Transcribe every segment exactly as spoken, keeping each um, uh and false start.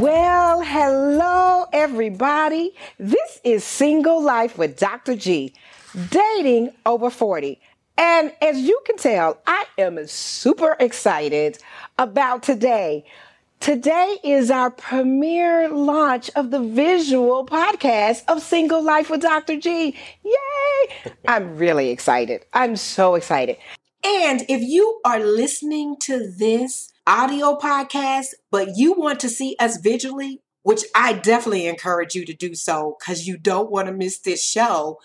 Well, hello everybody. This is Single Life with Doctor G, dating over forty. And as you can tell, I am super excited about today. Today is our premiere launch of the visual podcast of Single Life with Doctor G. Yay! I'm really excited. I'm so excited. And if you are listening to this audio podcast, but you want to see us visually, which I definitely encourage you to do so because you don't want to miss this show,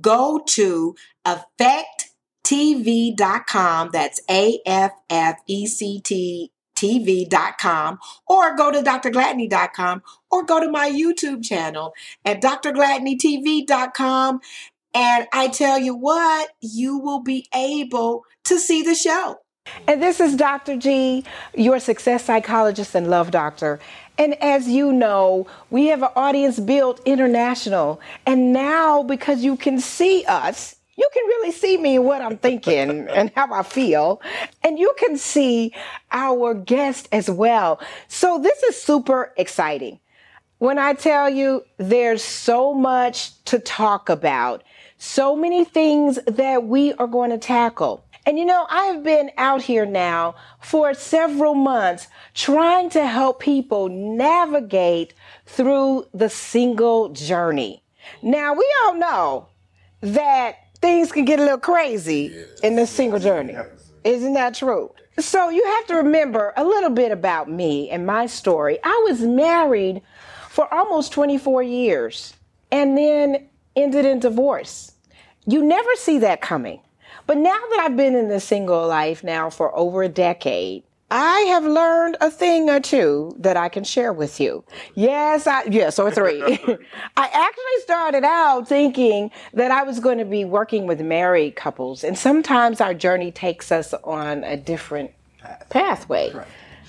go to effect t v dot com. That's A F F E C T T V dot com, or go to D R gladney dot com, or go to my YouTube channel at D R gladney T V dot com. And I tell you what, you will be able to see the show. And this is Doctor G, your success psychologist and love doctor. And as you know, we have an audience built international. And now, because you can see us, you can really see me, what I'm thinking and how I feel. And you can see our guest as well. So this is super exciting. When I tell you there's so much to talk about, so many things that we are going to tackle. And you know, I have been out here now for several months trying to help people navigate through the single journey. Now, we all know that things can get a little crazy yes. in the single journey. Yes. Isn't that true? So you have to remember a little bit about me and my story. I was married for almost twenty-four years and then ended in divorce. You never see that coming. But now that I've been in the single life now for over a decade, I have learned a thing or two that I can share with you. Yes, I, yes, or three. I actually started out thinking that I was going to be working with married couples. And sometimes our journey takes us on a different pathway. Right.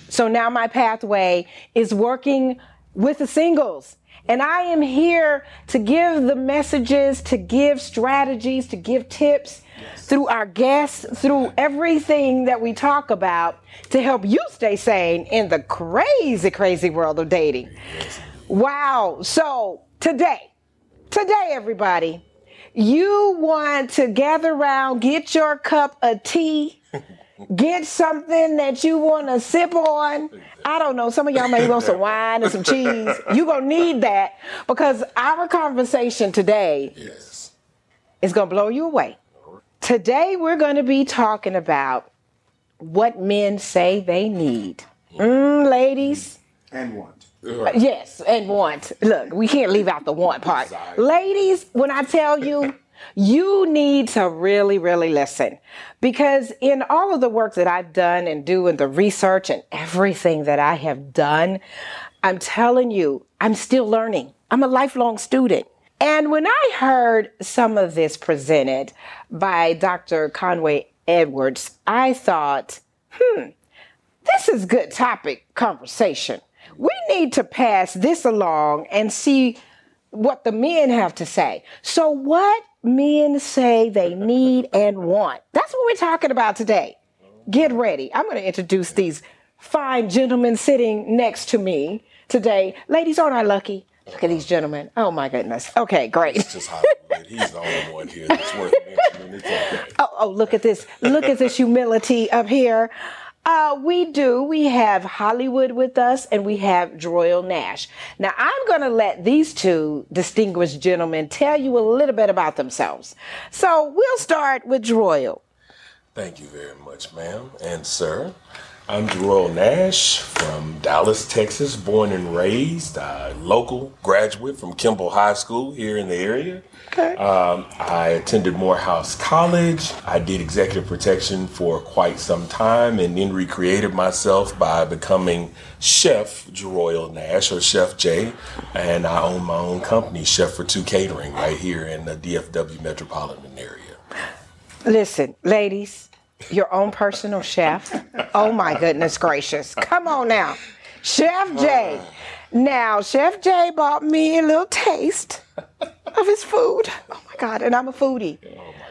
So now my pathway is working with the singles. And I am here to give the messages, to give strategies, to give tips yes. through our guests, through everything that we talk about to help you stay sane in the crazy, crazy world of dating. Yes. Wow. So today, today, everybody, you want to gather around, get your cup of tea, get something that you want to sip on. I don't know. Some of y'all may want some wine and some cheese. You're going to need that because our conversation today yes. is going to blow you away. Today, we're going to be talking about what men say they need. Mm, ladies. And want. Uh, yes, and want. Look, we can't leave out the want part. Sorry. Ladies, when I tell you, you need to really, really listen, because in all of the work that I've done and do and the research and everything that I have done, I'm telling you, I'm still learning. I'm a lifelong student. And when I heard some of this presented by Doctor Conway Edwards, I thought, hmm, this is good topic conversation. We need to pass this along and see what the men have to say. So what men say they need and want. That's what we're talking about today. Get ready. I'm going to introduce these fine gentlemen sitting next to me today. Ladies, aren't I lucky? Look at these gentlemen. Oh, my goodness. Okay, great. It's just Hollywood. He's the only one here that's worth mentioning. It's okay. Oh, oh, look at this. Look at this humility up here. Uh, we do. We have Hollywood with us, and we have Droyle Nash. Now, I'm going to let these two distinguished gentlemen tell you a little bit about themselves. So we'll start with Droyle. Thank you very much, ma'am and sir. I'm Droyle Nash from Dallas, Texas, born and raised, a local graduate from Kimball High School here in the area. Okay. Um, I attended Morehouse College. I did executive protection for quite some time and then recreated myself by becoming Chef Droyle Nash, or Chef J, and I own my own company, Chef for Two Catering, right here in the D F W metropolitan area. Listen, ladies, your own personal chef. Oh, my goodness gracious. Come on now. Chef J. Now, Chef J bought me a little taste of his food. Oh, my God. And I'm a foodie.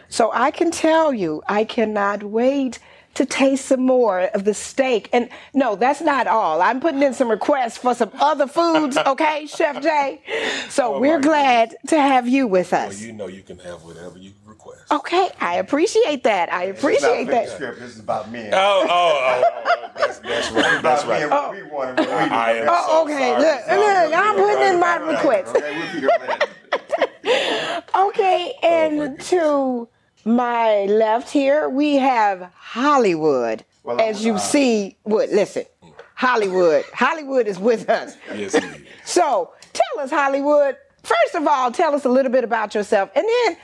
So I can tell you, I cannot wait to taste some more of the steak. And no, that's not all. I'm putting in some requests for some other foods, okay, Chef Jay? So oh, we're glad goodness. to have you with us. Well, you know you can have whatever you request. Okay, I appreciate that. I appreciate it's not that. Script. This is about men. Oh, oh, oh, that's, that's right. That's right. Oh, we want to I, I oh, so okay. Sorry. Look, so look, I'm putting in my request. Okay, we'll okay, and oh, to... my left here, we have Hollywood. Well, As you uh, see, what, listen, Hollywood. Hollywood is with us. Yes, he is. So tell us, Hollywood, first of all, tell us a little bit about yourself. And then,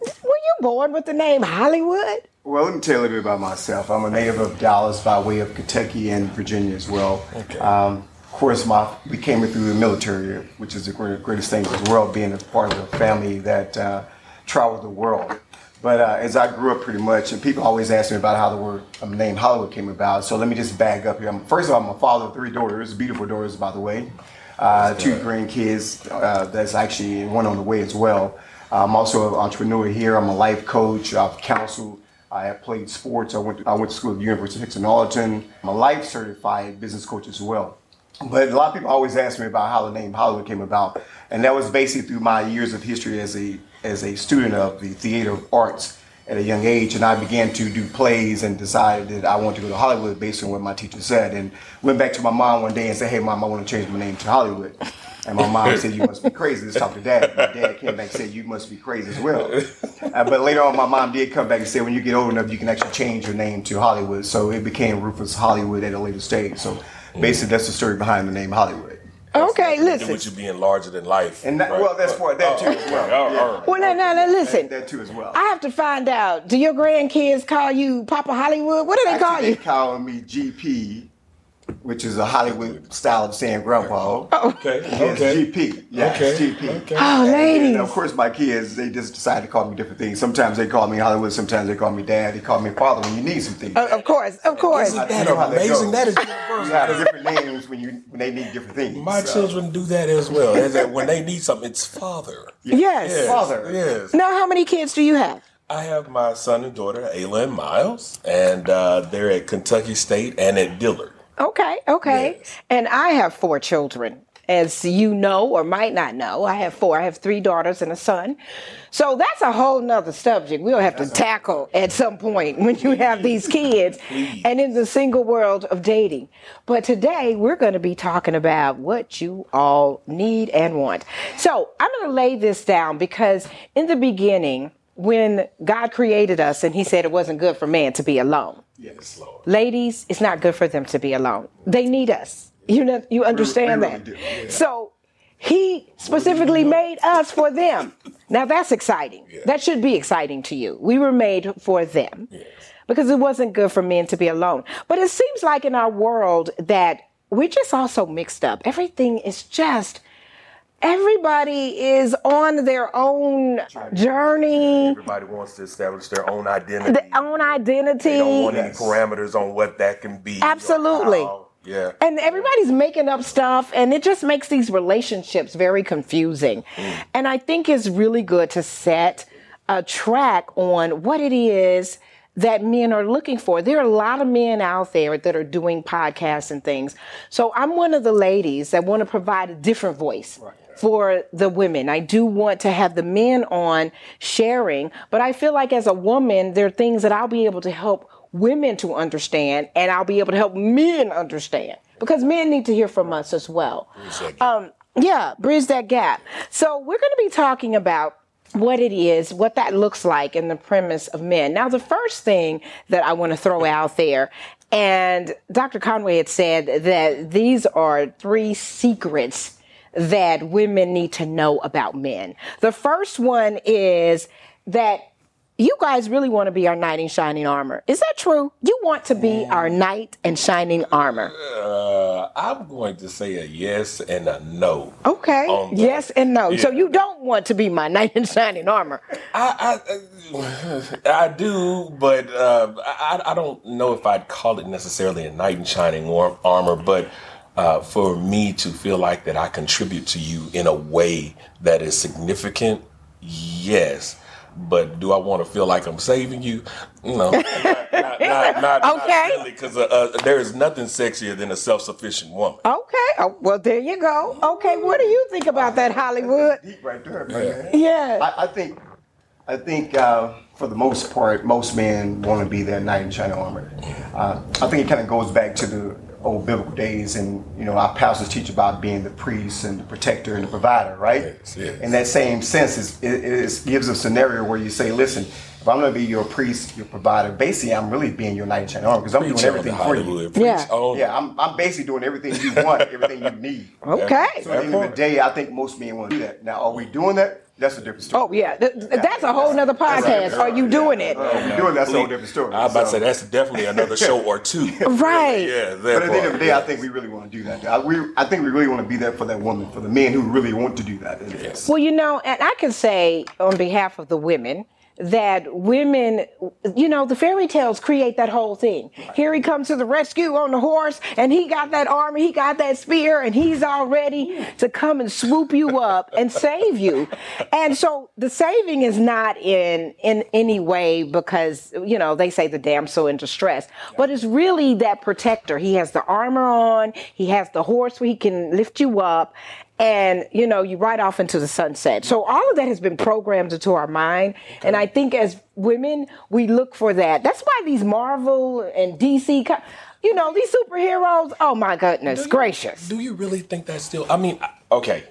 were you born with the name Hollywood? Well, let me tell you a little bit about myself. I'm a native of Dallas by way of Kentucky and Virginia as well. Okay. Um, of course, my, we came through the military, which is the greatest thing in the world, being a part of a family that uh, traveled the world. But uh, as I grew up pretty much, and people always ask me about how the word um, name Hollywood came about, so let me just back up here. I'm, first of all, I'm a father of three daughters, beautiful daughters, by the way. Uh, two grandkids, uh, that's actually one on the way as well. I'm also an entrepreneur here. I'm a life coach. I've counseled. I have played sports. I went to, I went to school at the University of Texas in Arlington. I'm a life certified business coach as well. But a lot of people always ask me about how the name Hollywood came about, and that was basically through my years of history as a as a student of the theater of arts at a young age, and I began to do plays and decided that I wanted to go to Hollywood based on what my teacher said, and went back to my mom one day and said, hey, Mom, I want to change my name to Hollywood. And my mom said, you must be crazy. Let's talk to Dad. My dad came back and said, you must be crazy as well. Uh, but later on, my mom did come back and say, when you get old enough, you can actually change your name to Hollywood. So it became Rufus Hollywood at a later stage. So basically, that's the story behind the name Hollywood. Okay, listen. With you being larger than life, and that, right? well, that's part that oh, too as well. Okay, yeah. right. Well, no, no, no. Listen, that, that too as well. I have to find out. Do your grandkids call you Papa Hollywood? What do they Actually, call you? They call me G P, which is a Hollywood style of saying grandpa. Oh, okay, yes, okay. G P, yes, okay. G P. Okay. Oh, ladies. And of course, my kids, they just decide to call me different things. Sometimes they call me Hollywood. Sometimes they call me Dad. They call me Father when you need some things. Uh, of course, of course. Isn't that amazing? That is universal. You have different names when you when they need different things. My so. children do that as well. When they need something, it's Father. Yes. Yes. yes, Father. Yes. Now, how many kids do you have? I have my son and daughter, Ayla and Miles, and uh, they're at Kentucky State and at Dillard. Okay, okay. Yes. And I have four children, as you know or might not know. I have four. I have three daughters and a son. So that's a whole nother subject we'll have to tackle at some point when you have these kids and in the single world of dating. But today we're going to be talking about what you all need and want. So I'm going to lay this down because in the beginning, when God created us and he said it wasn't good for man to be alone. Yes, Lord. Ladies, it's not good for them to be alone. They need us. You know, you understand we, we that. Really do. Yeah. So he specifically made us for them. Now that's exciting. Yeah. That should be exciting to you. We were made for them. Yes. Because it wasn't good for men to be alone. But it seems like in our world that we're just also mixed up. Everything is just Everybody is on their own journey. Everybody wants to establish their own identity. Their own identity. They don't want yes. any parameters on what that can be. Absolutely. Yeah. And everybody's making up stuff, and it just makes these relationships very confusing. Mm. And I think it's really good to set a track on what it is that men are looking for. There are a lot of men out there that are doing podcasts and things. So I'm one of the ladies that want to provide a different voice. Right. For the women. I do want to have the men on sharing, but I feel like as a woman, there are things that I'll be able to help women to understand, and I'll be able to help men understand, because men need to hear from us as well. Um, yeah, bridge that gap. So we're going to be talking about what it is, what that looks like, and the premise of men. Now, the first thing that I want to throw out there, and Doctor Conway had said that these are three secrets that women need to know about men. The first one is that you guys really want to be our knight in shining armor. Is that true? You want to be our knight in shining armor? Uh, I'm going to say a yes and a no. Okay. The, yes and no. Yeah. So you don't want to be my knight in shining armor. I I, I do, but uh, I, I don't know if I'd call it necessarily a knight in shining armor, but Uh, for me to feel like that I contribute to you in a way that is significant, yes. But do I want to feel like I'm saving you? No. not, not, not, not, okay. Not really, because uh, uh, there is nothing sexier than a self-sufficient woman. Okay. Oh, well, there you go. Okay. What do you think about that, Hollywood? Deep right there, man. Yeah. yeah. I, I think, I think uh, for the most part, most men want to be that knight in shining armor. Uh, I think it kind of goes back to the old biblical days, and you know, our pastors teach about being the priest and the protector and the provider, right? Yes, yes. In that same sense, is it, it gives a scenario where you say, listen, if I'm going to be your priest, your provider, basically I'm really being your knight in shining armor because I'm Preach doing everything for you. Yeah, oh. yeah, I'm, I'm basically doing everything you want, everything you need. Okay. So at the end of the day, I think most men want to do that. Now, are we doing that? That's a different story. Oh, yeah. That's a whole nother podcast. Right. Are you doing it? Uh, are you doing That's a whole different story. I'm about so. to say, that's definitely another show or two. Right. Yeah, but at the end of the day, yeah. I think we really want to do that. I, we, I think we really want to be there for that woman, for the men who really want to do that. Yes. Well, you know, and I can say on behalf of the women, that women, you know, the fairy tales create that whole thing. Right. Here he comes to the rescue on the horse, and he got that armor, he got that spear, and he's all ready to come and swoop you up and save you. And so the saving is not in in any way because, you know, they say the damsel in distress, but it's really that protector. He has the armor on, he has the horse where he can lift you up, and, you know, you ride off into the sunset. So all of that has been programmed into our mind. Okay. And I think as women, we look for that. That's why these Marvel and D C, you know, these superheroes, oh, my goodness do you, gracious. Do you really think that's still, I mean, okay.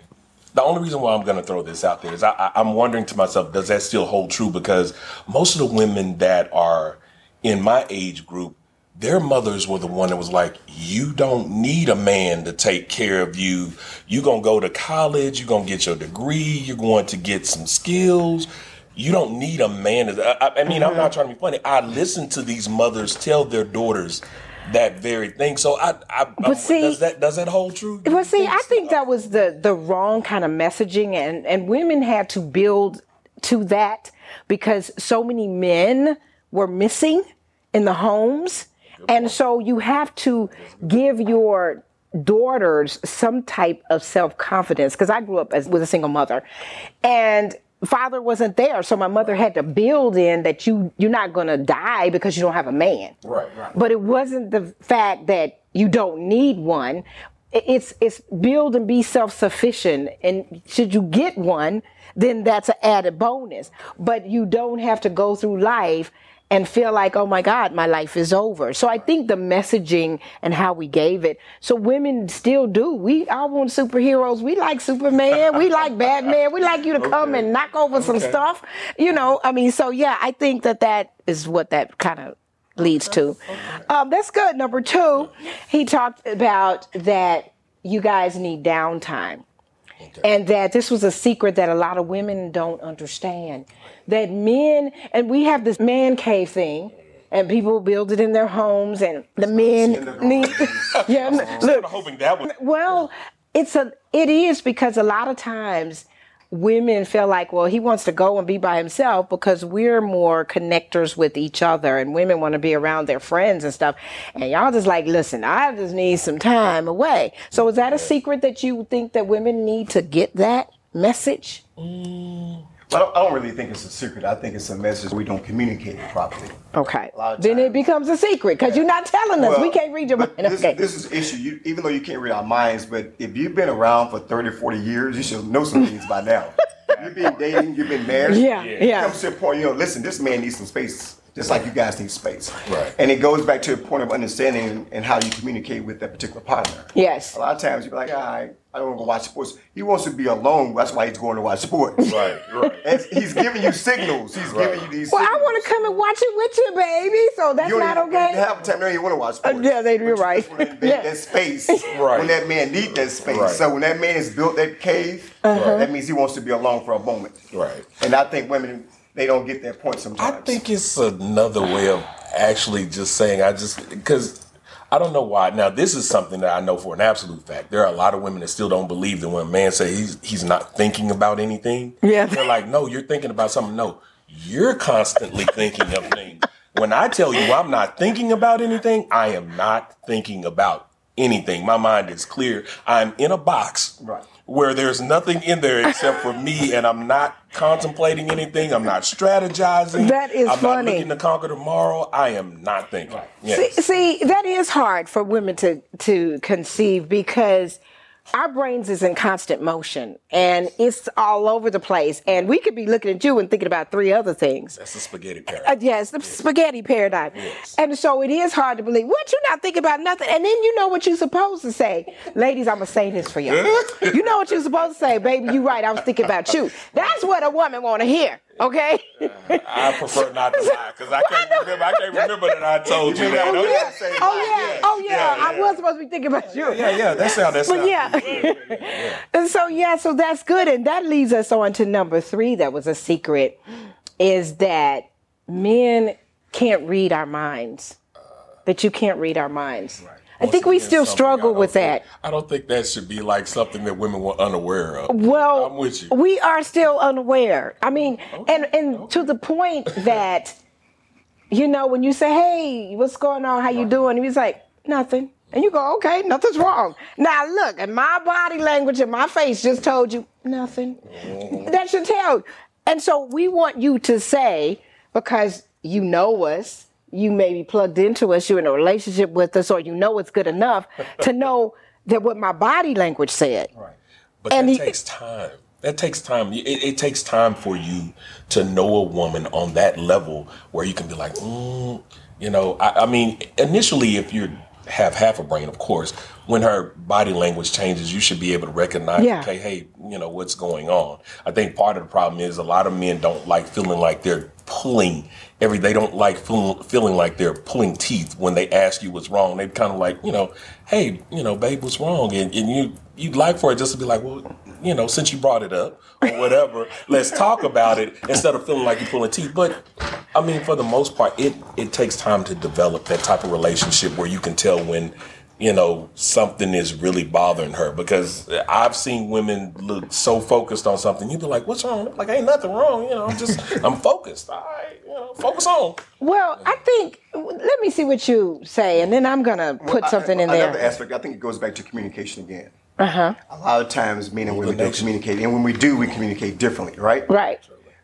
The only reason why I'm going to throw this out there is I, I, I'm wondering to myself, does that still hold true? Because most of the women that are in my age group, their mothers were the one that was like, you don't need a man to take care of you. You're going to go to college. You're going to get your degree. You're going to get some skills. You don't need a man. I, I mean, mm-hmm. I'm not trying to be funny. I listen to these mothers tell their daughters that very thing. So I, I, I see, does that does that hold true? Well, see, I think that was the, the wrong kind of messaging. And, and women had to build to that because so many men were missing in the homes. And so you have to give your daughters some type of self-confidence. Because I grew up as, with a single mother, and father wasn't there, so my mother had to build in that you you're not going to die because you don't have a man. Right, right. But it wasn't the fact that you don't need one. It's it's build and be self-sufficient, and should you get one, then that's an added bonus. But you don't have to go through life and feel like, oh my God, my life is over. So I think the messaging and how we gave it. So women still do. We all want superheroes. We like Superman. We like Batman. We like you to okay. come and knock over okay. some stuff. You know, I mean, so yeah, I think that that is what that kind of leads to. Okay. Um, that's good. Number two, he talked about that you guys need downtime. And that this was a secret that a lot of women don't understand. That men, and we have this man cave thing, and people build it in their homes, and the men need. Yeah, I was look, hoping that was. Well, it's a, it is because a lot of times women feel like, well, he wants to go and be by himself because we're more connectors with each other, and women want to be around their friends and stuff. And y'all just like, listen, I just need some time away. So is that a secret that you think that women need to get that message? Mm. I don't, I don't really think it's a secret. I think it's a message we don't communicate it properly. Okay. Then it becomes a secret because yeah. you're not telling us. Well, we can't read your mind. This, okay. this is an issue. You, even though you can't read our minds, but if you've been around for thirty, forty years, you should know some things by now. You've been dating. You've been married. Yeah. yeah. yeah. It comes to a point, you know, listen, this man needs some space, just like you guys need space. Right. And it goes back to a point of understanding and how you communicate with that particular partner. Yes. A lot of times you're like, all right. I don't want to go watch sports. He wants to be alone. That's why he's going to watch sports. Right, right. And he's giving you signals. He's right. giving you these well, signals. Well, I want to come and watch it with you, baby. So that's not okay. Half the time, they don't want to watch sports. Uh, yeah, they do, right. Yeah. That space. Right. When that man needs that space. Right. So when that man has built that cave, uh-huh. that means he wants to be alone for a moment. Right. And I think women, they don't get that point sometimes. I think it's another way of actually just saying, I just, because I don't know why. Now, this is something that I know for an absolute fact. There are a lot of women that still don't believe that when a man says he's, he's not thinking about anything, yeah. they're like, no, you're thinking about something. No, you're constantly thinking of things. When I tell you I'm not thinking about anything, I am not thinking about anything. My mind is clear. I'm in a box. Right. where there's nothing in there except for me, and I'm not contemplating anything. I'm not strategizing. That is I'm funny. I'm not looking to conquer tomorrow. I am not thinking. Yes. See, see, that is hard for women to, to conceive, because our brains is in constant motion, and it's all over the place. And we could be looking at you and thinking about three other things. That's the spaghetti paradigm. Uh, yes, the yes. spaghetti paradigm. Yes. And so it is hard to believe. What, you're not thinking about nothing? And then you know what you're supposed to say. Ladies, I'm going to say this for y'all. You know what you're supposed to say. Baby, you're right. I was thinking about you. That's what a woman want to hear. Okay. Uh, I prefer not to lie, because I can't well, I remember. I can't remember that I told you that. Oh, Don't yeah. Say oh yeah. yeah. Oh yeah. Yeah, yeah. I was supposed to be thinking about you. Yeah, yeah. yeah. That sounds. That sounds. Yeah. Yeah, yeah, yeah. And so yeah, so that's good, and that leads us on to number three. That was a secret, is that men can't read our minds. Uh, that you can't read our minds. Right. I think we still struggle with that. I don't think that should be like something that women were unaware of. Well, I'm with you. We are still unaware. I mean, okay, and, and okay. to the point that, you know, when you say, hey, what's going on? How you doing? And he's like, nothing. And you go, okay, nothing's wrong. Now, look, and my body language and my face just told you nothing. Mm-hmm. That should tell you. And so we want you to say, because you know us, you may be plugged into us, you're in a relationship with us, or you know it's good enough to know that what my body language said. Right. But and that he, takes time. That takes time. It, it takes time for you to know a woman on that level where you can be like, mm, you know, I, I mean, initially, if you have half a brain, of course, when her body language changes, you should be able to recognize, yeah. okay, hey, you know, what's going on? I think part of the problem is a lot of men don't like feeling like they're pulling every they don't like feel, feeling like they're pulling teeth when they ask you what's wrong. They're kind of like, you know, hey, you know, babe, what's wrong? And, and you you'd like for it just to be like, well, you know, since you brought it up or whatever, let's talk about it, instead of feeling like you're pulling teeth. But I mean, for the most part, it it takes time to develop that type of relationship where you can tell when, you know, something is really bothering her. Because I've seen women look so focused on something. You'd be like, what's wrong? Like, ain't nothing wrong. You know, I'm just, I'm focused. All right, you know, focus on. Well, I think, let me see what you say, and then I'm going to put well, something I, in another there. Another aspect, I think it goes back to communication again. Uh-huh. A lot of times men and women don't communicate. And when we do, we communicate differently, right? Right.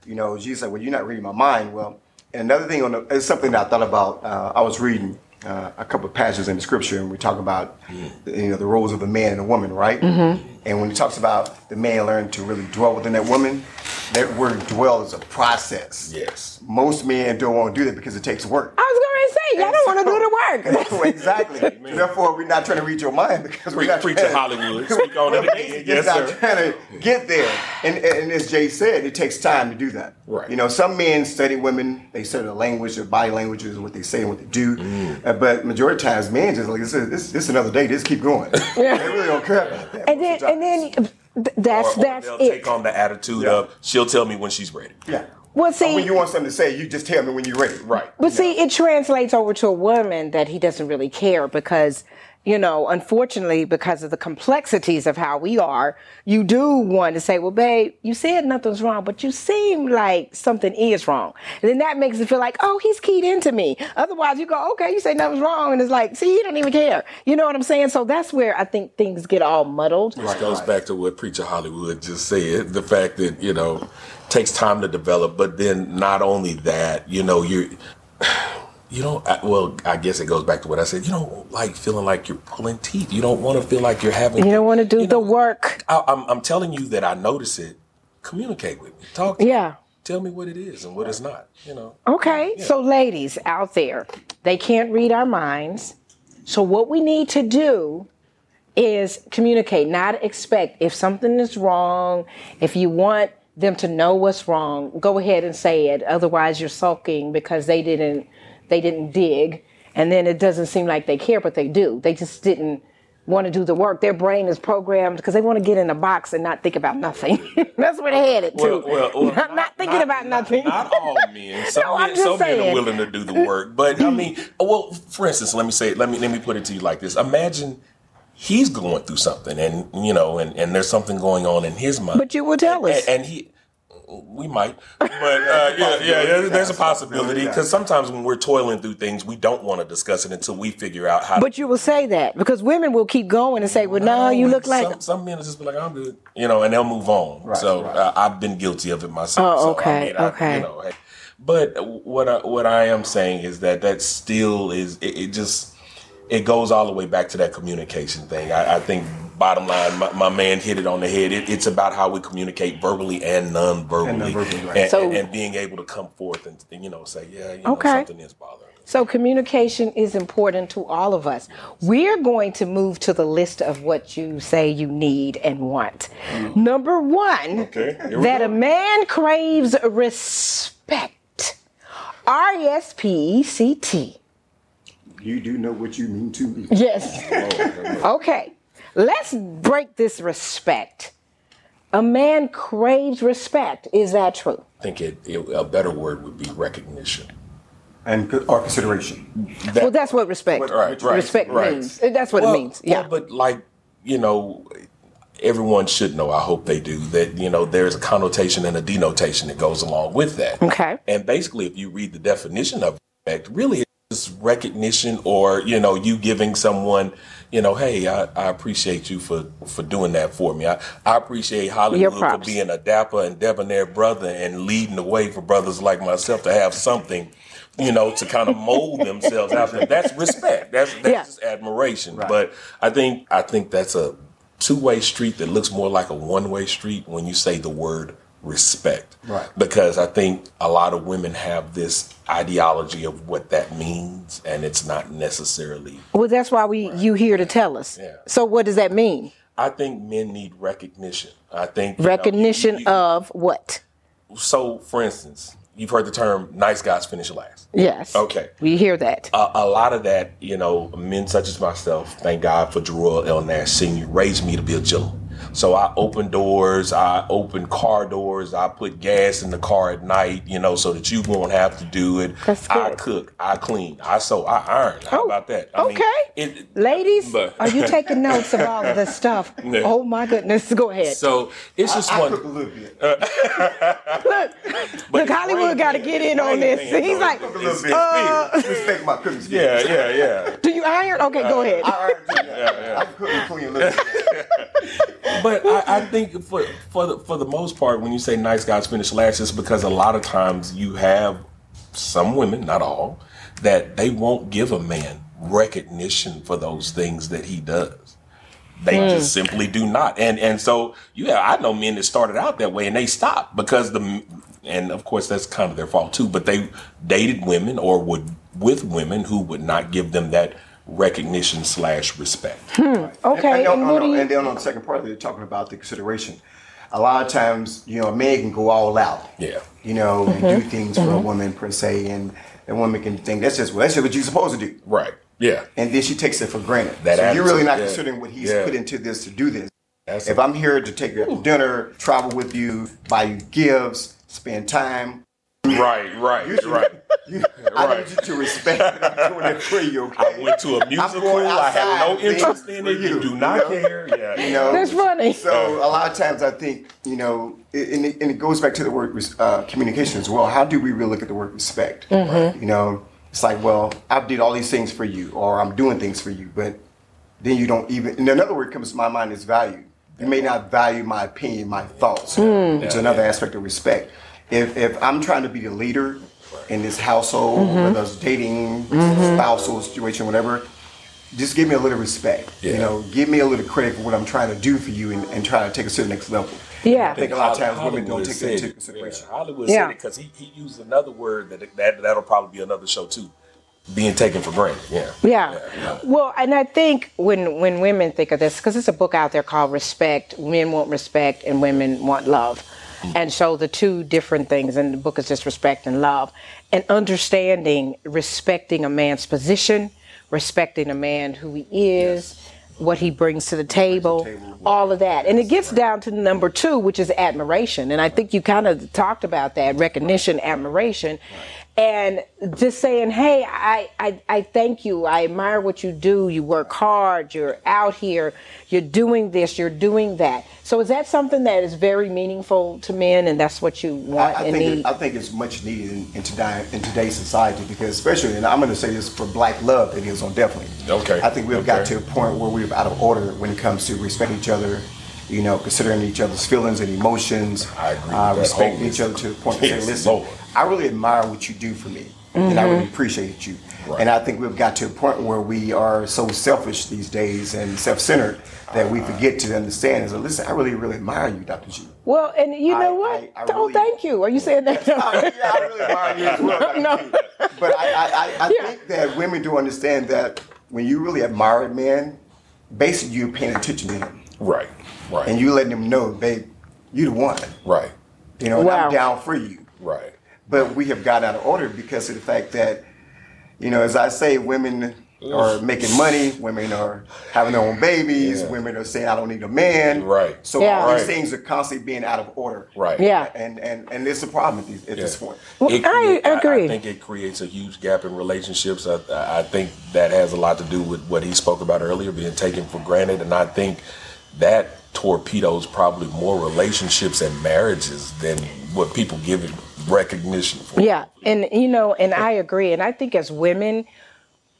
You know, she's like, well, you're not reading my mind. Well, and another thing, on the, it's something that I thought about, uh, I was reading Uh, a couple of passages in the scripture, and we talk about, you know, the roles of a man and a woman, right? Mm-hmm. And when he talks about the man learning to really dwell within that woman, that word "dwell" is a process. Yes. Most men don't want to do that because it takes work. I was going to say, y'all don't want to do the work. Exactly. Amen. Therefore, we're not trying to read your mind, because we're Pre- not trying to Hollywood. Speak on it again. Yes, not sir. Trying to get there. And, and as Jay said, it takes time to do that. Right. You know, some men study women. They study the language, their body language, is what they say and what they do. Mm. Uh, but majority of times, men just like, this is this another day. Just keep going. Yeah. They really don't care about that. And then, and then th- that's or, or that's they'll it. They'll take on the attitude yeah. of, she'll tell me when she's ready. Yeah. Well, see, or when you want something to say, you just tell me when you're ready. Right. But yeah. see, it translates over to a woman that he doesn't really care, because, you know, unfortunately, because of the complexities of how we are, you do want to say, well, babe, you said nothing's wrong, but you seem like something is wrong. And then that makes it feel like, oh, he's keyed into me. Otherwise, you go, okay, you say nothing's wrong. And it's like, see, you don't even care. You know what I'm saying? So that's where I think things get all muddled. This right. goes back to what Preacher Hollywood just said, the fact that, you know, takes time to develop. But then not only that, you know, you're... You don't, well, I guess it goes back to what I said. You don't like feeling like you're pulling teeth. You don't want to feel like you're having. You don't want to do you know, the work. I, I'm, I'm telling you that I notice it. Communicate with me. Talk to yeah. me. Tell me what it is and what it's not, you know. Okay. Yeah. So ladies out there, they can't read our minds. So what we need to do is communicate, not expect. If something is wrong, if you want them to know what's wrong, go ahead and say it. Otherwise, you're sulking because they didn't. They didn't dig, and then it doesn't seem like they care, but they do. They just didn't want to do the work. Their brain is programmed because they want to get in a box and not think about nothing. That's where they headed well, to. Well, well, not, not thinking not, about not, nothing. Not all men. Some no, men, some men are willing to do the work, but I mean, well, for instance, let me say, let me let me put it to you like this. Imagine he's going through something, and you know, and, and there's something going on in his mind. But you will tell and, us, and, and he. We might, but uh, yeah, yeah, there's, there's a possibility because sometimes when we're toiling through things, we don't want to discuss it until we figure out how. But to, you will say that because women will keep going and say, "Well, no, no you look some, like." Some men will just be like, "I'm good," you know, and they'll move on. Right, so right. Uh, I've been guilty of it myself. Oh, okay, so, I mean, okay. I, you know, but what I, what I am saying is that that still is it, it. Just it goes all the way back to that communication thing. I, I think. Bottom line, my, my man hit it on the head. It, it's about how we communicate verbally and non-verbally, and, non-verbally, right. and, so, and, and being able to come forth and, and you know say, yeah, you know, okay. something is bothering me. So communication is important to all of us. We're going to move to the list of what you say you need and want. Mm. Number one, okay, that go. A man craves respect. R E S P E C T. You do know what you mean to me. Yes. Oh, okay. Let's break this respect. A man craves respect. Is that true? I think it, it, a better word would be recognition. And or consideration. That, well, that's what respect what, right, right, respect right. means. That's what well, it means. Yeah. Well, but like, you know, everyone should know, I hope they do, that, you know, there's a connotation and a denotation that goes along with that. Okay. And basically, if you read the definition of respect, really it's recognition or, you know, you giving someone... You know, hey, I, I appreciate you for, for doing that for me. I, I appreciate Hollywood for being a dapper and debonair brother and leading the way for brothers like myself to have something, you know, to kind of mold themselves after. That's respect. That's that's yeah. just admiration. Right. But I think I think that's a two-way street that looks more like a one-way street when you say the word respect. Right. Because I think a lot of women have this ideology of what that means, and it's not necessarily. Well, that's why we right. you here to tell us. Yeah. So what does that mean? I think men need recognition. I think recognition you know, you, you, of what? So, for instance, you've heard the term "nice guys finish last." Yes. Okay. We hear that. Uh, a lot of that, you know, men such as myself, thank God for Jerrold L. Nash Senior raised me to be a gentleman. So I open doors, I open car doors, I put gas in the car at night, you know, so that you won't have to do it. That's good. I cook, I clean, I sew, I iron. How oh, about that? I okay. Mean, it, ladies, but. Are you taking notes of all of this stuff? No. Oh, my goodness. Go ahead. So it's just I, one. I cook a little bit. look, look Hollywood got to get in on this. He's though, like, uh, respect my cooking skills. Yeah, yeah, yeah. Do you iron? Okay, uh, go ahead. I iron, yeah, yeah. I cook and clean a little bit. But I, I think for for the, for the most part, when you say nice guys finish last, it's because a lot of times you have some women, not all, that they won't give a man recognition for those things that he does. They mm. just simply do not. And and so, yeah, I know men that started out that way and they stopped because the, and of course that's kind of their fault too, but they dated women or would with women who would not give them that recognition slash respect. Hmm. Right. Okay. And, and, and, on, on, and then on the second part, they're talking about the consideration. A lot of times, you know, a man can go all out. Yeah. You know, mm-hmm. and do things mm-hmm. for a woman per se, and a woman can think that's just well, that's just what you're supposed to do. Right. Yeah. And then she takes it for granted. That so attitude, you're really not yeah. considering what he's yeah. put into this to do this. That's if i I'm here to take you out to dinner, travel with you, buy you gifts, spend time. Right. Right. You, right. You, I right. need you to respect that I'm doing it for you, okay? I went to a musical. I have no interest in it. You, you do not you know? care. Yeah, you know? That's funny. So a lot of times I think, you know, and it, and it goes back to the word uh, communication as well. How do we really look at the word respect? Mm-hmm. Right? You know, it's like, well, I did all these things for you or I'm doing things for you, but then you don't even, and another word comes to my mind is value. You may not value my opinion, my thoughts. Mm. It's yeah, another yeah. aspect of respect. If if I'm trying to be the leader in this household, mm-hmm. whether it's dating, mm-hmm. spousal situation, whatever, just give me a little respect. Yeah. You know, give me a little credit for what I'm trying to do for you and, and try to take us to the next level. Yeah. I think a lot of times Hollywood women don't take that into consideration. Yeah, Hollywood yeah. said it because he, he used another word that, that that'll probably be another show too. Being taken for granted. Yeah. Yeah. yeah you know. Well, and I think when, when women think of this, because there's a book out there called Respect, men want respect and women want love. And so the two different things in the book is just respect and love and understanding, respecting a man's position, respecting a man who he is, yes. what he brings to the table, to the table all of that. And it gets right. down to number two, which is admiration. And I think you kind of talked about that, recognition, admiration. Right. And just saying, hey, I, I, I thank you. I admire what you do. You work hard. You're out here. You're doing this. You're doing that. So is that something that is very meaningful to men, and that's what you want I, I and think need? It, I think it's much needed in, in, today, in today's society, because especially, and I'm going to say this for black love, it is on definitely. Okay. I think we've okay. got to a point where we're out of order when it comes to respecting each other, you know, considering each other's feelings and emotions. I agree. Uh, respecting each other to the point where, listen, Lord, I really admire what you do for me, mm-hmm. and I really appreciate you. Right. And I think we've got to a point where we are so selfish these days and self-centered that uh, we forget to understand. And so, listen, I really, really admire you, Doctor G. Well, and you know I, what? I, I oh, really, thank you. Are you saying that? No. I, yeah, I really admire you as well, Doctor No. G. But I, I, I, I yeah. think that women do understand that when you really admire a man, basically you're paying attention to him. Right, right. And you letting him know, babe, you the one. Right. You know, wow. I'm down for you. Right. But we have got out of order because of the fact that, you know, as I say, women are making money, women are having their own babies, yeah. women are saying, I don't need a man. Right. So yeah. all right. these things are constantly being out of order. Right. Yeah. And and, and it's a problem at, these, at yeah. this point. Well, it, I it, agree. I, I think it creates a huge gap in relationships. I, I think that has a lot to do with what he spoke about earlier, being taken for granted. And I think that torpedoes probably more relationships and marriages than what people give it recognition for. Yeah, and you know, and I agree. And I think as women,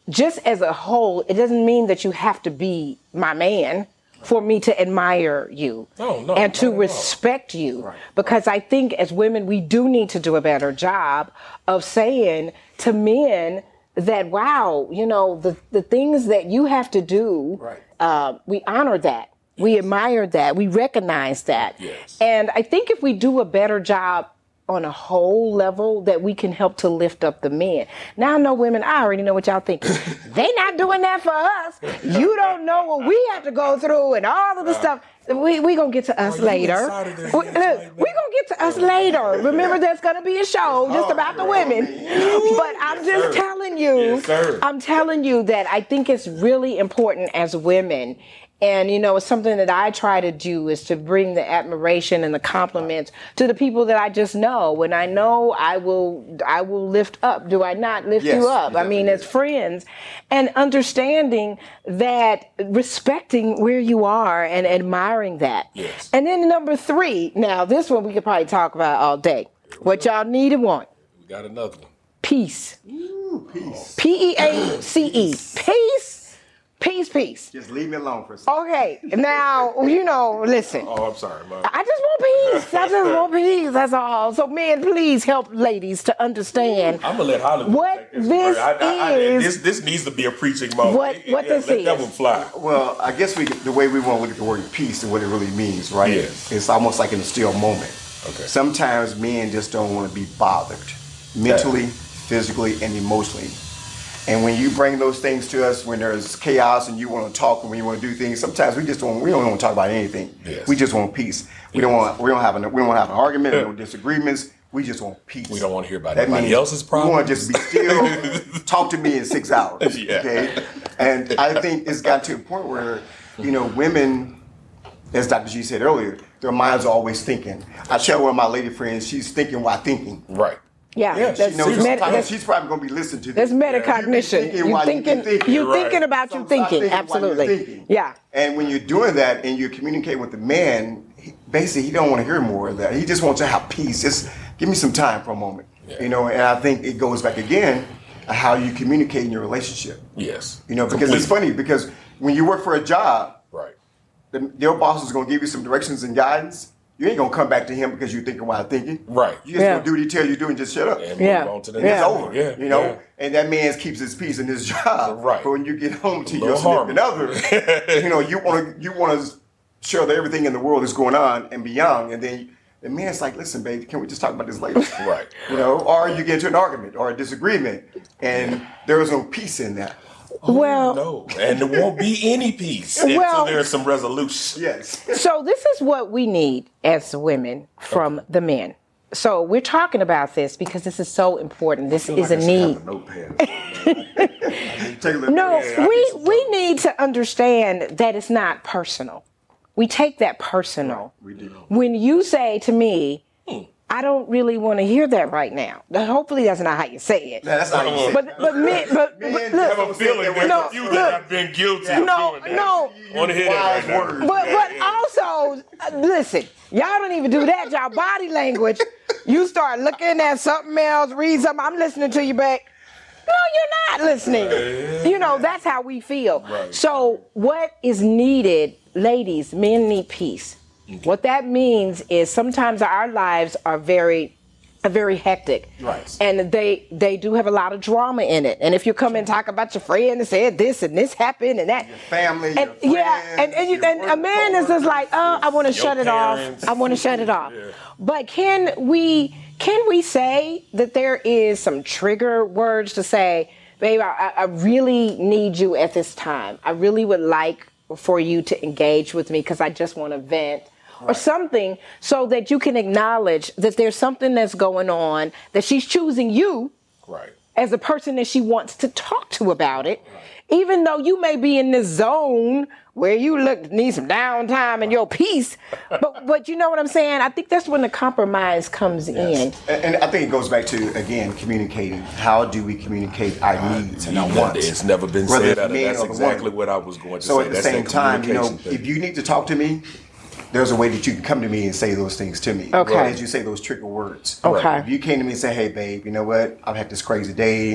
just as a whole, it doesn't mean that you have to be my man for me to admire you no, no, and to respect you. Right. Because I think as women, we do need to do a better job of saying to men that, wow, you know, the, the things that you have to do, right. uh, we honor that. Yes. We admire that. We recognize that. Yes. And I think if we do a better job on a whole level, that we can help to lift up the men. Now I know women, I already know what y'all thinking. They not doing that for us. You don't know what we have to go through and all of the stuff. We we gonna get to us later. We, look, we gonna get to us later. Remember, there's gonna be a show just about the women. But I'm just telling you, I'm telling you that I think it's really important as women. And, you know, it's something that I try to do is to bring the admiration and the compliments to the people that I just know. And I know I will I will lift up. Do I not lift yes, you up? I mean, as friends, and understanding that, respecting where you are and admiring that. Yes. And then number three. Now, this one we could probably talk about all day. What y'all need and want. We got another one. Peace. Ooh, peace. P E A C E. Peace. Peace, peace. Just leave me alone for a second. Okay. Now, you know, listen. Oh, I'm sorry, Mom. I just want peace. I just want peace. That's all. So, men, please help ladies to understand. I'm going to let Hollywood what take this. this I, I, I, is. This, this needs to be a preaching moment. What, what yeah, this let is. Let that one fly. Well, I guess we, the way we want to look at the word peace and what it really means, right? Yes. It's almost like in a still moment. Okay. Sometimes men just don't want to be bothered mentally, yeah. physically, and emotionally. And when you bring those things to us, when there's chaos and you want to talk and when you want to do things, sometimes we just don't we don't want to talk about anything. Yes. We just want peace. We yes. don't want we don't have an, we don't have an argument, no disagreements. We just want peace. We don't want to hear about that anybody else's problems. We want to just be still. Talk to me in six hours. Yeah. Okay. And I think it's got to a point where, you know, women, as Doctor G said earlier, their minds are always thinking. I tell one of my lady friends, she's thinking while thinking. Right. Yeah, yeah, that's, she knows she's, meta- that's, she's probably going to be listening to this. That's metacognition. You know, you're thinking, you're thinking, you're right. thinking about so you thinking. thinking. Absolutely. Thinking. Yeah. And when you're doing that and you're communicating with the man, he, basically he don't want to hear more of that. He just wants to have peace. Just give me some time for a moment. Yeah. You know, and I think it goes back again to how you communicate in your relationship. Yes. You know, because Completely. It's funny because when you work for a job, right, the, your boss is going to give you some directions and guidance. You ain't gonna come back to him because you're thinking while thinking. Right. You just yeah. gonna do what he tell you to do and just shut up. And move yeah. on to the next. Yeah. It's over. Yeah. You know? Yeah. And that man keeps his peace in his job. Right. But when you get home to your significant other, you know, you wanna you wanna show that everything in the world is going on and beyond, and then the man's like, listen, baby, can we just talk about this later? Right. You know, or you get into an argument or a disagreement and there is no peace in that. Oh, well, no. And there won't be any peace until well, there's some resolution. Yes. So this is what we need as women from okay. the men. So we're talking about this because this is so important. This is like a I need. Have a notepad. No, yeah, we we need to understand that it's not personal. We take that personal. Right, we do. When you say to me, hmm. I don't really want to hear that right now. Hopefully that's not how you say it. No, that's not how you say it. But, but, me, but, but look, I have a feeling that no, you have been guilty yeah, of no, doing that. No, no. Want to hear that right words, but, but also, uh, listen, y'all don't even do that. Y'all body language, you start looking at something else, read something. I'm listening to you back. No, you're not listening. Yeah. You know, that's how we feel. Right. So what is needed, ladies, men need peace. Okay. What that means is sometimes our lives are very, are very hectic. Right. And they they do have a lot of drama in it. And if you come and talk about your friend and said this and this happened and that. Your family, and, your yeah, friends, and, and, you, and a man is just like, oh, I want to shut parents. it off. I want to shut it off. Yeah. But can we can we say that there is some trigger words to say, babe, I, I really need you at this time. I really would like for you to engage with me because I just want to vent. Right. Or something so that you can acknowledge that there's something that's going on, that she's choosing you right. as the person that she wants to talk to about it, right. even though you may be in this zone where you look need some downtime and your peace. But but you know what I'm saying? I think that's when the compromise comes yes. in. And, and I think it goes back to, again, communicating. How do we communicate our needs and our wants? It's never been Whether said. That's exactly what I was going to so say. So at the that's same time, you know, thing. If you need to talk to me, there's a way that you can come to me and say those things to me. Okay. As you say those trigger words. Okay. If you came to me and say, hey, babe, you know what? I've had this crazy day.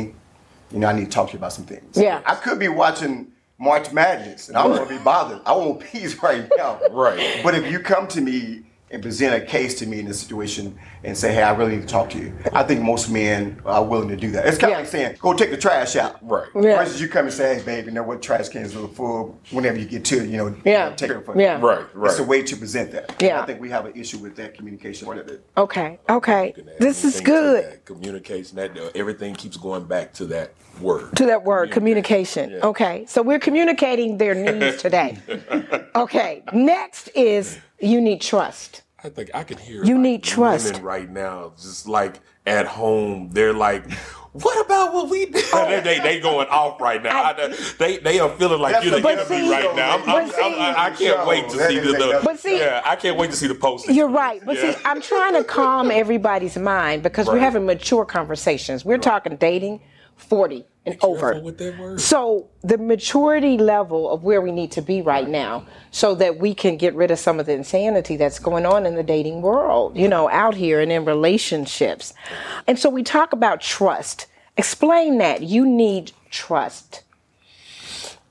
You know, I need to talk to you about some things. Yeah. I could be watching March Madness and I don't want to be bothered. I want peace right now. Right. But if you come to me and present a case to me in this situation and say, hey, I really need to talk to you, I think most men are willing to do that. It's kind yeah. of like saying, go take the trash out. Right. Yeah. Versus you come and say, hey, babe, you know what? Trash can's a little full. Whenever you get to it, you know, yeah. you know take it from yeah. Right, right. It's a way to present that. Yeah. I think we have an issue with that communication part of it. Okay, okay. This is good. Communication, that everything keeps going back to that word. To that word, communication. communication. Yeah. Okay, so we're communicating their needs today. Okay, next is you need trust. I think I can hear you like need trust women right now. Just like at home, they're like, what about what we do? Oh. they, they they going off right now. I, I, they they are feeling like you're the enemy see, right now. I'm, I'm, see, I'm, I'm, I can't no, wait to see the, the but see, yeah, I can't wait to see the post. You're right, but yeah. see, I'm trying to calm everybody's mind because right. we're having mature conversations. We're right. talking dating, forty and over. With that word. So the maturity level of where we need to be right now so that we can get rid of some of the insanity that's going on in the dating world, you know, out here and in relationships. And so we talk about trust. Explain that. You need trust.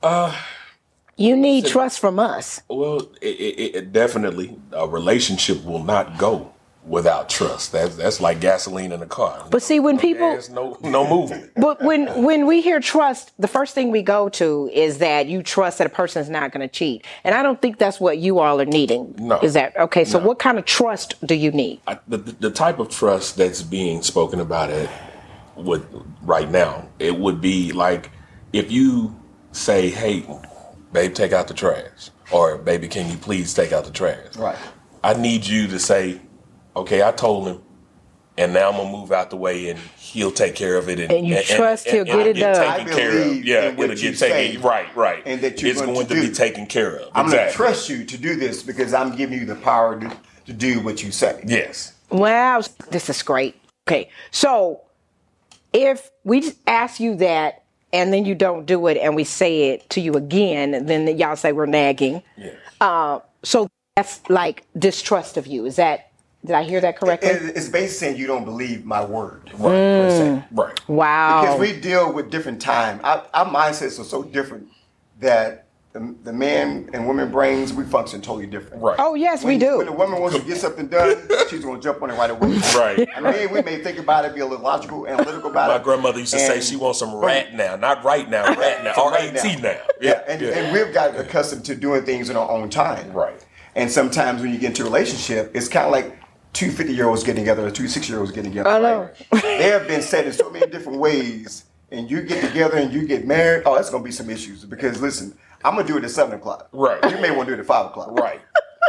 Uh, you need so, trust from us. Well, it, it, it definitely a relationship will not go without trust. That's that's like gasoline in a car. But no, see, when no people gas, no no movement. But when when we hear trust, the first thing we go to is that you trust that a person's not going to cheat. And I don't think that's what you all are needing. No, is that okay? So no. What kind of trust do you need? I, the, the type of trust that's being spoken about it with right now, it would be like if you say, "Hey, babe, take out the trash," or "Baby, can you please take out the trash?" Right. I need you to say, okay, I told him, and now I'm gonna move out the way, and he'll take care of it. And, and you and, trust and, and, he'll and get it done. Taken I care of. Yeah, it'll get taken. Say, right, right. And that you're it's going, going to, to be taken care of. I'm exactly. gonna trust you to do this because I'm giving you the power to, to do what you say. Yes. Wow, this is great. Okay, so if we just ask you that, and then you don't do it, and we say it to you again, then y'all say we're nagging. Yes. Uh, so that's like distrust of you. Is that? Did I hear that correctly? It, it's basically saying you don't believe my word. Right. Mm. Right. Wow. Because we deal with different time. Our, our mindsets are so different that the, the man and woman brains, we function totally different. Right. Oh, yes, when, we do. When the woman wants to get something done, she's going to jump on it right away. Right. I mean, we may think about it, be a little logical, analytical about my it. My grandmother used to and, say she wants some rat now. Not right now, rat now. R A T now. Yeah. yeah. And, yeah. and we've gotten accustomed to doing things in our own time. Right. And sometimes when you get into a relationship, it's kind of like two fifty-year-olds getting together or two six-year-olds getting together. I know. Right? They have been set in so many different ways, and you get together and you get married, oh, that's going to be some issues because, listen, I'm going to do it at seven o'clock. Right. You may want to do it at five o'clock. Right.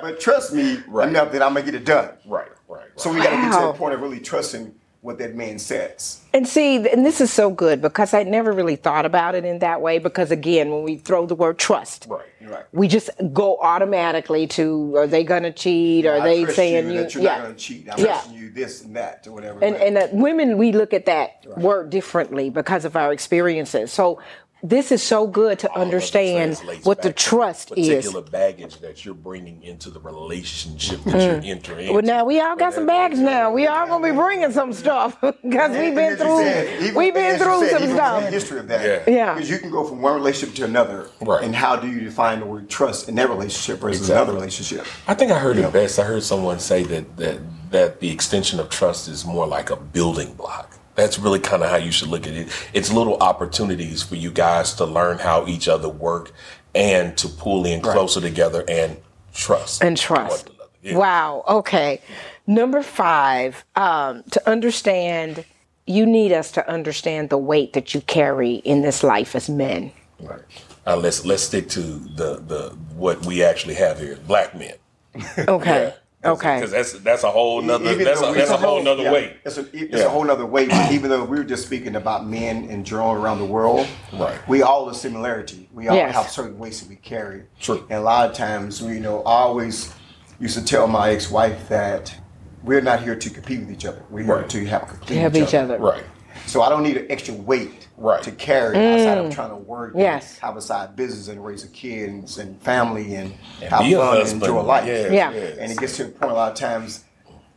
But trust me right. enough that I'm going to get it done. Right, right, right. So we got to wow. get to the point of really trusting what that man says. And see, and this is so good because I never really thought about it in that way because, again, when we throw the word trust, right, right. we just go automatically to, are they going to cheat? Yeah, are I they saying you? you that you're yeah. not going to cheat. I'm yeah. you this and that or whatever. And, and uh, women, we look at that right. word differently because of our experiences. So this is so good to All understand what the trust is. Particular baggage that you're bringing into the relationship that mm. you're entering. Well, now we all got some bags now. We all gonna be bringing some stuff because we've been through we've been through some stuff. The history of that, yeah, because you can go from one relationship to another, right? And how do you define the word trust in that relationship versus exactly. another relationship? I think I heard you it know? best. I heard someone say that that that the extension of trust is more like a building block. That's really kind of how you should look at it. It's little opportunities for you guys to learn how each other work and to pull in closer right. together and trust. And trust. Yeah. Wow. Okay. Number five, um, to understand, you need us to understand the weight that you carry in this life as men. Right. Uh, let's let's stick to the the what we actually have here, black men. Okay. Yeah. Okay, because that's that's a whole nother that's a, that's a whole nother yeah, way. It's, a, it's yeah. a whole nother way. Even though we were just speaking about men and drawing around the world, right? We all have similarity. We all yes. have certain weights that we carry. True. And a lot of times, you know, I always used to tell my ex-wife that we're not here to compete with each other. We're right. here to have complete each, each other. other. Right. So I don't need an extra weight right. to carry mm. outside of trying to work, yes. have a side business, and raise a kid and, and family, and, and have fun and enjoy life. Yes, yeah, yes. And it gets to a point a lot of times.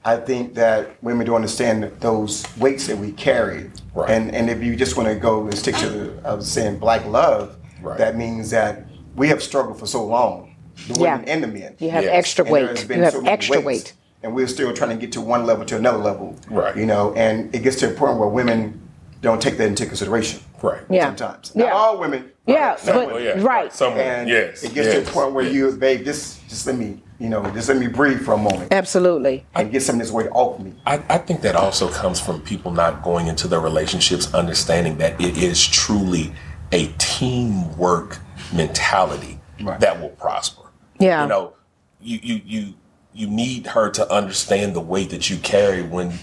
I think that women don't understand those weights that we carry, right. and and if you just want to go and stick to the, I was saying black love, right. that means that we have struggled for so long, the women yeah. and the men. You have yes. extra and weight. You have so extra weight. And we're still trying to get to one level to another level, right? You know, and it gets to a point where women don't take that into consideration, right? Yeah. Sometimes, not yeah. all women, yeah, right? Some, but, yeah. right? Some women, yes. It gets yes. to a point where yes. you, babe, this just let me, you know, just let me breathe for a moment, absolutely, and I, get some of this weight off me. I, I think that also comes from people not going into their relationships understanding that it is truly a teamwork mentality right. that will prosper. Yeah, you know, you you you. You need her to understand the weight that you carry when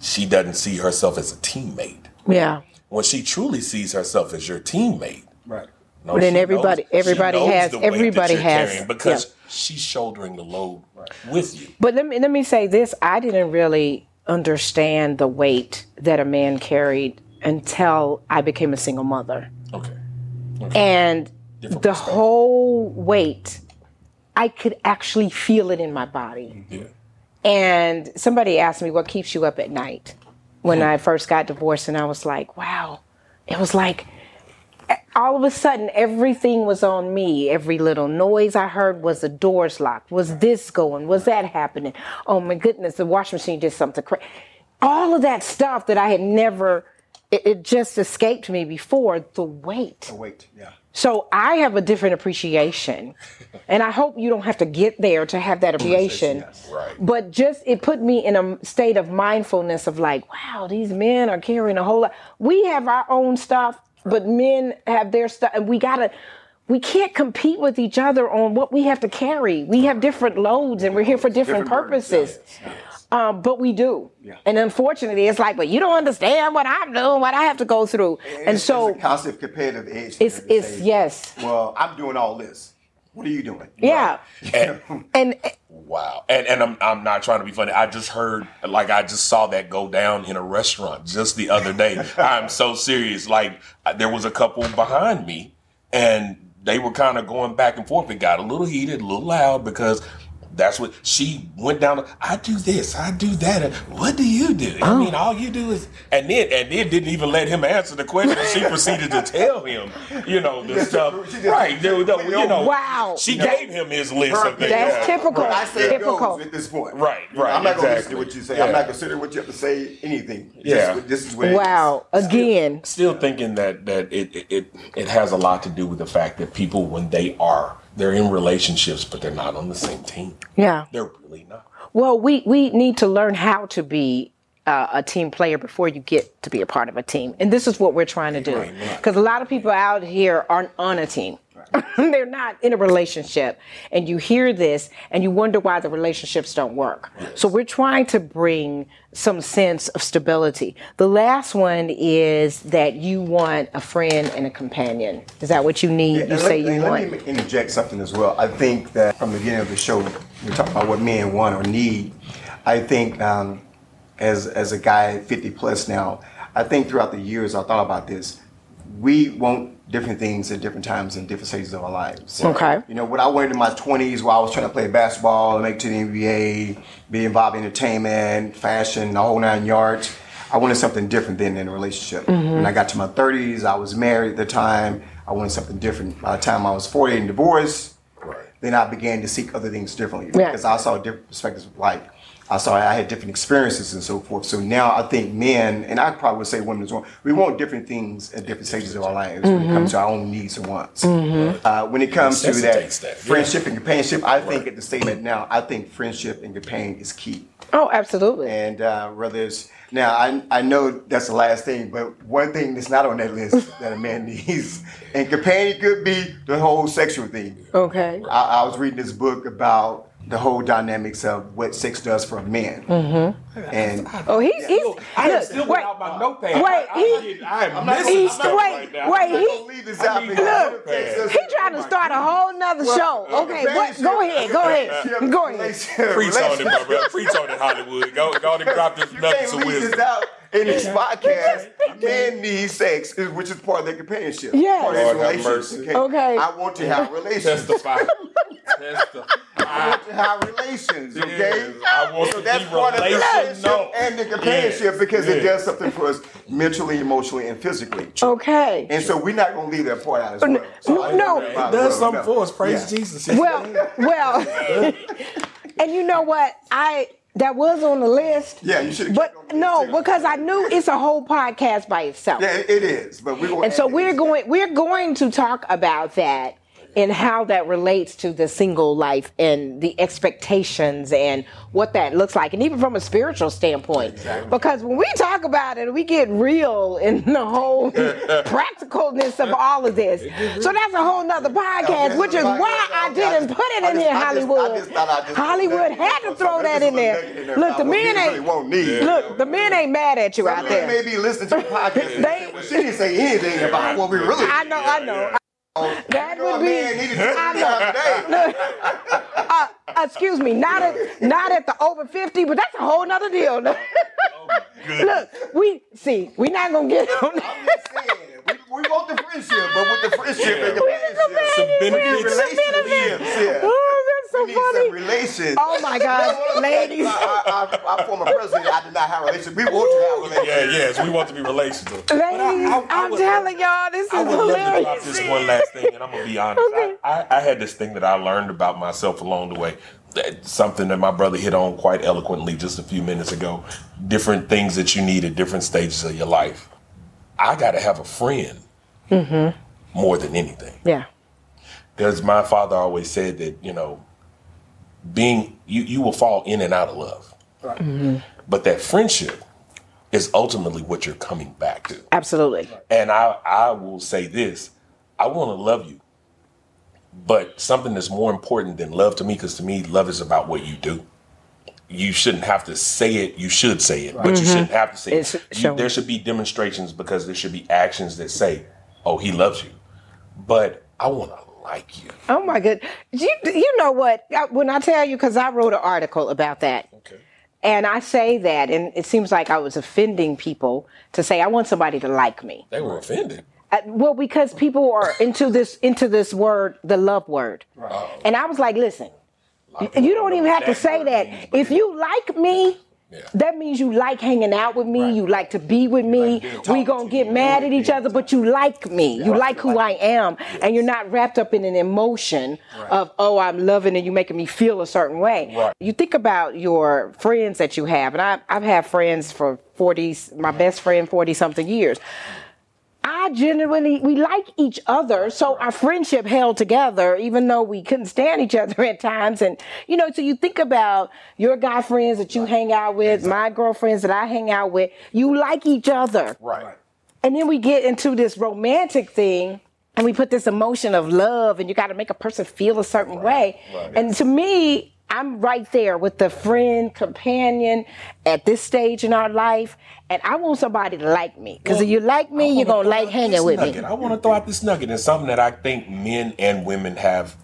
she doesn't see herself as a teammate. Yeah. When she truly sees herself as your teammate. Right. No, but then everybody, knows, everybody has, everybody has, because yeah. she's shouldering the load right. with you. But let me let me say this: I didn't really understand the weight that a man carried until I became a single mother. Okay. okay. And Different the whole weight. I could actually feel it in my body. Yeah. And somebody asked me, what keeps you up at night? When mm-hmm. I first got divorced, and I was like, wow. It was like, all of a sudden, everything was on me. Every little noise I heard was the doors locked. Was right. this going? Was right. that happening? Oh my goodness, the washing machine did something crazy. All of that stuff that I had never, it, it just escaped me before, the weight. The weight, yeah. So I have a different appreciation, and I hope you don't have to get there to have that appreciation, yes, right. but just, it put me in a state of mindfulness of like, wow, these men are carrying a whole lot. We have our own stuff, but men have their stuff, and we gotta, we can't compete with each other on what we have to carry. We have different loads, and we're here for different, different purposes. Um, but we do. Yeah. And unfortunately, it's like, but you don't understand what I'm doing, what I have to go through. And, and so it's a constant competitive edge. It's, it's say, yes. Well, I'm doing all this. What are you doing? Yeah. Right. And, and wow. And and I'm I'm not trying to be funny. I just heard, like, I just saw that go down in a restaurant just the other day. I'm so serious. Like, there was a couple behind me, and they were kind of going back and forth. It got a little heated, a little loud, because that's what she went down. I do this. I do that. What do you do? I mean, all you do is, and then and then didn't even let him answer the question. She proceeded to tell him, you know, the stuff. Right. You know, wow. She gave him his list of things. That's typical. Right. I said typical at this point. Right. Right. I'm not exactly. going to listen to what you say. Yeah. I'm not considering what you have to say. Anything. Yeah. This, this is where. Wow. It is. Again. Still, still thinking that that it, it it it has a lot to do with the fact that people, when they are. They're in relationships, but they're not on the same team. Yeah. They're really not. Well, we, we need to learn how to be uh, a team player before you get to be a part of a team. And this is what we're trying to do. Because right, right. a lot of people out here aren't on a team. Right. They're not in a relationship. And you hear this, and you wonder why the relationships don't work. Yes. So we're trying to bring some sense of stability. The last one is that you want a friend and a companion. Is that what you need? Yeah, you say let, you let want. Let me interject something as well. I think that from the beginning of the show, we're talking about what men want or need. I think um, as as a guy fifty plus now, I think throughout the years I thought about this. We won't different things at different times in different stages of our lives. So, okay. You know, what I wanted in my twenties while I was trying to play basketball, make it to the N B A, be involved in entertainment, fashion, the whole nine yards, I wanted something different than in a relationship. Mm-hmm. When I got to my thirties, I was married at the time. I wanted something different. By the time I was forty and divorced, right. Then I began to seek other things differently yeah. because I saw different perspectives of life. I saw I had different experiences and so forth. So now I think men, and I probably would say women as well, we want different things at different stages of our lives mm-hmm. when it comes to our own needs and wants. Mm-hmm. Uh, when it comes it to that, that friendship yeah. and companionship, I right. think at the statement now, I think friendship and companion is key. Oh, absolutely. And uh, whether it's, now I I know that's the last thing, but one thing that's not on that list that a man needs, and companion could be the whole sexual thing. Okay. I, I was reading this book about the whole dynamics of what sex does for a man. Mm-hmm. And oh, he's yeah. he's. Yo, I look, am still wait, out my notepad. Wait, I, I, he, I am not missing stuff right now. Wait, I'm he. Leave this out look, look he trying to start a whole nother look, show. Uh, okay, what, go ahead, go ahead, go ahead. Preach on it, my brother. Preach on it, Hollywood. Go, go on and drop this nuggets of wisdom. In this podcast, men need sex, which is part of their companionship. Yeah. Part of their relationship. Okay. I want to have relations. Testify. Testify. I want to have relations, okay? I want so to that's part of the relationship no. and the companionship yes. because yes. it does something for us mentally, emotionally, and physically. Okay. And so we're not going to leave that part out as well. So no. It does something for us. Praise yeah. Jesus. Well, well. And you know what? I... That was on the list. Yeah, you should. But no, because I knew it's a whole podcast by itself. Yeah, it is. But we're going. And so we're going. We're going to talk about that and how that relates to the single life and the expectations and what that looks like, and even from a spiritual standpoint. Exactly. Because when we talk about it, we get real in the whole practicalness of all of this. So that's a whole nother podcast, which is why I didn't put it in here, Hollywood. Hollywood had to throw that in there. Look, the men ain't look, the men ain't mad at you out there. They may be listening to the podcast. She didn't say anything about what we really. I know, I know. Oh, that would be. I know, uh, excuse me, not at not at the over fifty, but that's a whole nother deal. Oh, look, we see, we're not gonna get on that. I'm just saying, we, we want the friendship, but with the friendship yeah. and the some benefits, relationships. Yeah. Oh, that's so we funny. Need some relations. Oh my God, ladies! Our, our, our former president, I did not have relationships. We want to have relationships. Yeah, yes, we want to be relational. Ladies, I, I, I I'm telling y'all, this is I would hilarious. Love to drop this one last thing, and I'm gonna be honest. Okay. I, I, I had this thing that I learned about myself along the way. Something that my brother hit on quite eloquently just a few minutes ago. Different things that you need at different stages of your life. I got to have a friend mm-hmm. more than anything. Yeah. Because my father always said that, you know, being you, you will fall in and out of love. Right. Mm-hmm. But that friendship is ultimately what you're coming back to. Absolutely. And I, I will say this. I want to love you. But something that's more important than love to me, because to me, love is about what you do. You shouldn't have to say it. You should say it, right. but mm-hmm. you shouldn't have to say it's it. You, there should be demonstrations because there should be actions that say, oh, he loves you. But I want to like you. Oh, my God. You, you know what? When I tell you, because I wrote an article about that. Okay. And I say that, and it seems like I was offending people to say, I want somebody to like me. They were offended. Well, because people are into this into this word, the love word. Right. And I was like, listen, you don't even have to say that. If you like me, yeah. that means you like hanging out with me. Right. You like to be with me. Like we going to get mad at each other, but you like me. You like who I am. Yes. And you're not wrapped up in an emotion right. of, oh, I'm loving and you're making me feel a certain way. Right. You think about your friends that you have. And I, I've had friends for forty, my best friend, forty-something years. I genuinely, we like each other, so our friendship held together, even though we couldn't stand each other at times. And, you know, so you think about your guy friends that you right. hang out with, exactly. my girlfriends that I hang out with, you like each other. Right. And then we get into this romantic thing, and we put this emotion of love, and you got to make a person feel a certain right. way. Right. And to me, I'm right there with the friend, companion at this stage in our life. And I want somebody to like me. Because well, if you like me, you're going to like hanging with nugget. me. I want to throw out this nugget. It's something that I think men and women have.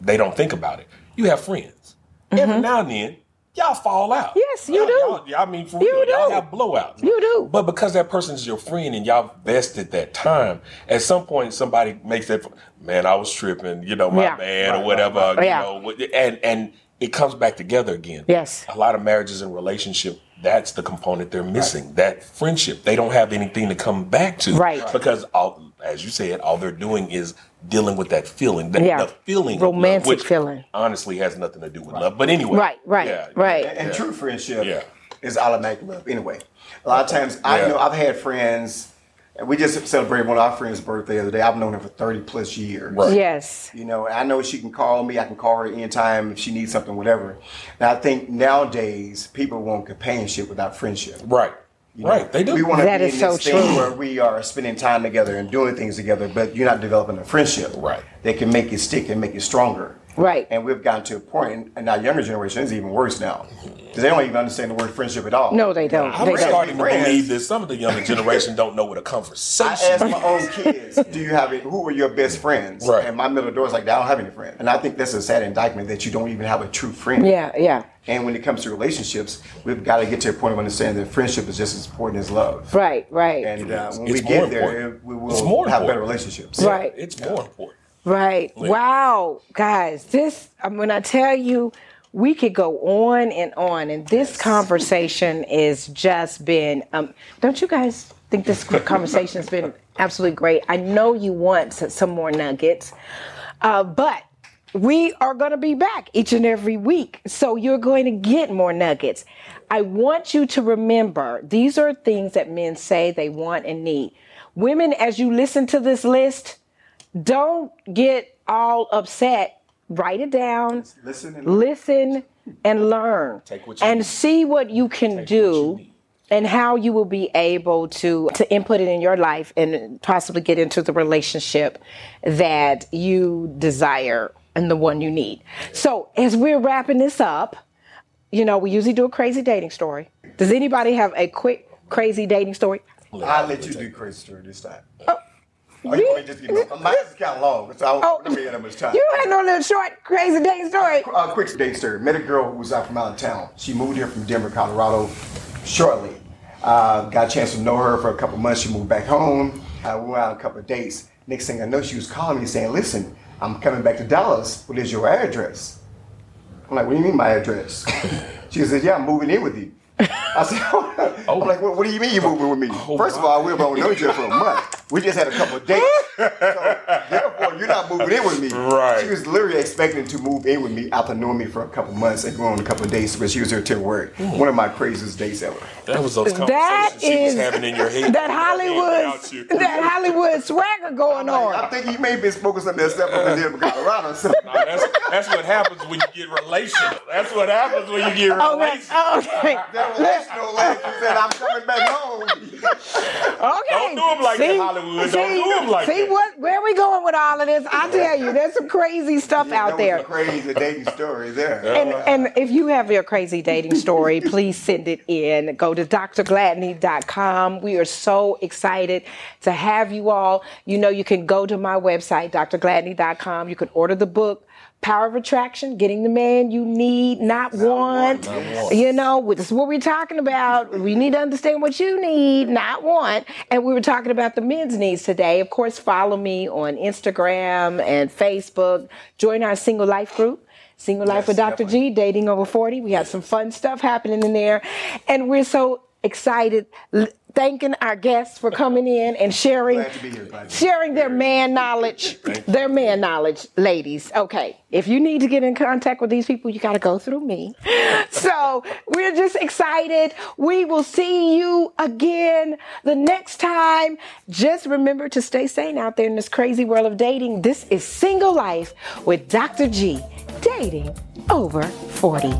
They don't think about it. You have friends. Mm-hmm. Every now and then, y'all fall out. Yes, you y'all, do. Y'all, y'all, I mean, for you real, do. Y'all have blowouts. You do. But because that person's your friend and y'all vested that time, at some point somebody makes that, man, I was tripping, you know, my yeah. man or whatever, right, right. you know, yeah. and, and it comes back together again. Yes. A lot of marriages and relationships, that's the component they're missing, right. that friendship. They don't have anything to come back to. Right. Because, all, as you said, all they're doing is dealing with that feeling, that, yeah. the feeling romantic of love, which feeling. Honestly has nothing to do with right. love. But anyway. Right, right, yeah, right. And, and yeah. true friendship yeah. is automatic love. Anyway, a lot okay. of times, I yeah. you know, I've had friends, and we just celebrated one of our friends' birthday the other day. I've known her for thirty plus years. Right. Yes. You know, I know she can call me. I can call her anytime if she needs something, whatever. And I think nowadays, people want companionship without friendship. Right. You right, know, they do. We want to be in this so thing true. Where we are spending time together and doing things together, but you're not developing a friendship. Right. That can make it stick and make it stronger. Right. And we've gotten to a point, and our younger generation is even worse now. Because they don't even understand the word friendship at all. No, they don't. I'm they starting don't. to believe that some of the younger generation don't know what a conversation is. I asked my own kids, do you have it? Who are your best friends? Right. And my middle door is like, I don't have any friends. And I think that's a sad indictment that you don't even have a true friend. Yeah, yeah. And when it comes to relationships, we've got to get to a point of understanding that friendship is just as important as love. Right, right. And uh, when it's we get there, it, we will more have important. better relationships. Yeah, right. It's yeah. more important. Right. Later. Wow. Guys, this, when I tell you, we could go on and on. And this yes. conversation is just been, um, don't you guys think this conversation has been absolutely great? I know you want some more nuggets, uh, but we are going to be back each and every week. So you're going to get more nuggets. I want you to remember, these are things that men say they want and need. Women, as you listen to this list, don't get all upset. Write it down. Listen and learn. Listen and learn. Take what you and need. See what you can Take do you and how you will be able to, to input it in your life and possibly get into the relationship that you desire and the one you need. So as we're wrapping this up, you know, we usually do a crazy dating story. Does anybody have a quick crazy dating story? I'll let you do crazy story this time. Oh. Oh, you want me to just give me, mine is kind of long, so I don't oh, really have that much time. You had no little short, crazy dating story. A uh, quick dating story. Met a girl who was out from out of town. She moved here from Denver, Colorado shortly. Uh, got a chance to know her for a couple months. She moved back home. Uh, we went out on a couple of dates. Next thing I know, she was calling me saying, listen, I'm coming back to Dallas. What is your address? I'm like, what do you mean my address? She said, yeah, I'm moving in with you. I said, oh. I'm like, what, what do you mean you're moving with me? Oh, First of all, we don't know each other for a month. We just had a couple of dates. So, therefore, you're not moving in with me. Right. She was literally expecting to move in with me after knowing me for a couple months and going on a couple of dates, but she was here till work. Mm. One of my craziest dates ever. That was those conversations that she is, was having in your head. That Hollywood, that Hollywood swagger going I'm like, on. I think he may have been smoking some of that stuff over there in Colorado. So. No, that's, that's what happens when you get relational. That's what happens when you get relational. Okay. okay. That relational lady said, I'm coming back home. Okay. Don't do them like see, that, Hollywood. See, Don't do them like see that. See what? Where we going with all of this? I tell you, there's some crazy stuff yeah, out there. Crazy dating story there. And, and if you have your crazy dating story, please send it in. Go to D R gladney dot com. We are so excited to have you all. You know, you can go to my website, D R gladney dot com. You can order the book. Power of Attraction, getting the man you need, not, not want. want not you know, this is what we're talking about. We need to understand what you need, not want. And we were talking about the men's needs today. Of course, follow me on Instagram and Facebook. Join our Single Life group. Single Life yes, with Doctor G, Dating Over forty. We had some fun stuff happening in there. And we're so excited. Thanking our guests for coming in and sharing sharing their man knowledge, their man knowledge, ladies. Okay, if you need to get in contact with these people, you got to go through me. So we're just excited. We will see you again the next time. Just remember to stay sane out there in this crazy world of dating. This is Single Life with Doctor G, Dating Over forty.